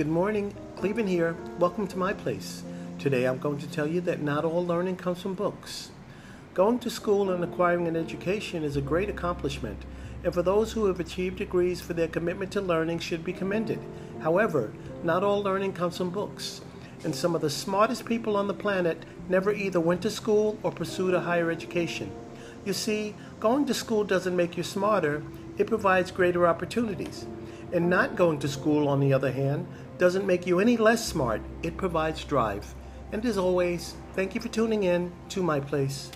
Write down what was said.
Good morning, Cleben here. Welcome to my place. Today I'm going to tell you that not all learning comes from books. Going to school and acquiring an education is a great accomplishment, and for those who have achieved degrees for their commitment to learning should be commended. However, not all learning comes from books, and some of the smartest people on the planet never either went to school or pursued a higher education. You see, going to school doesn't make you smarter, it provides greater opportunities. And not going to school, on the other hand, doesn't make you any less smart, it provides drive. And as always, thank you for tuning in to my place.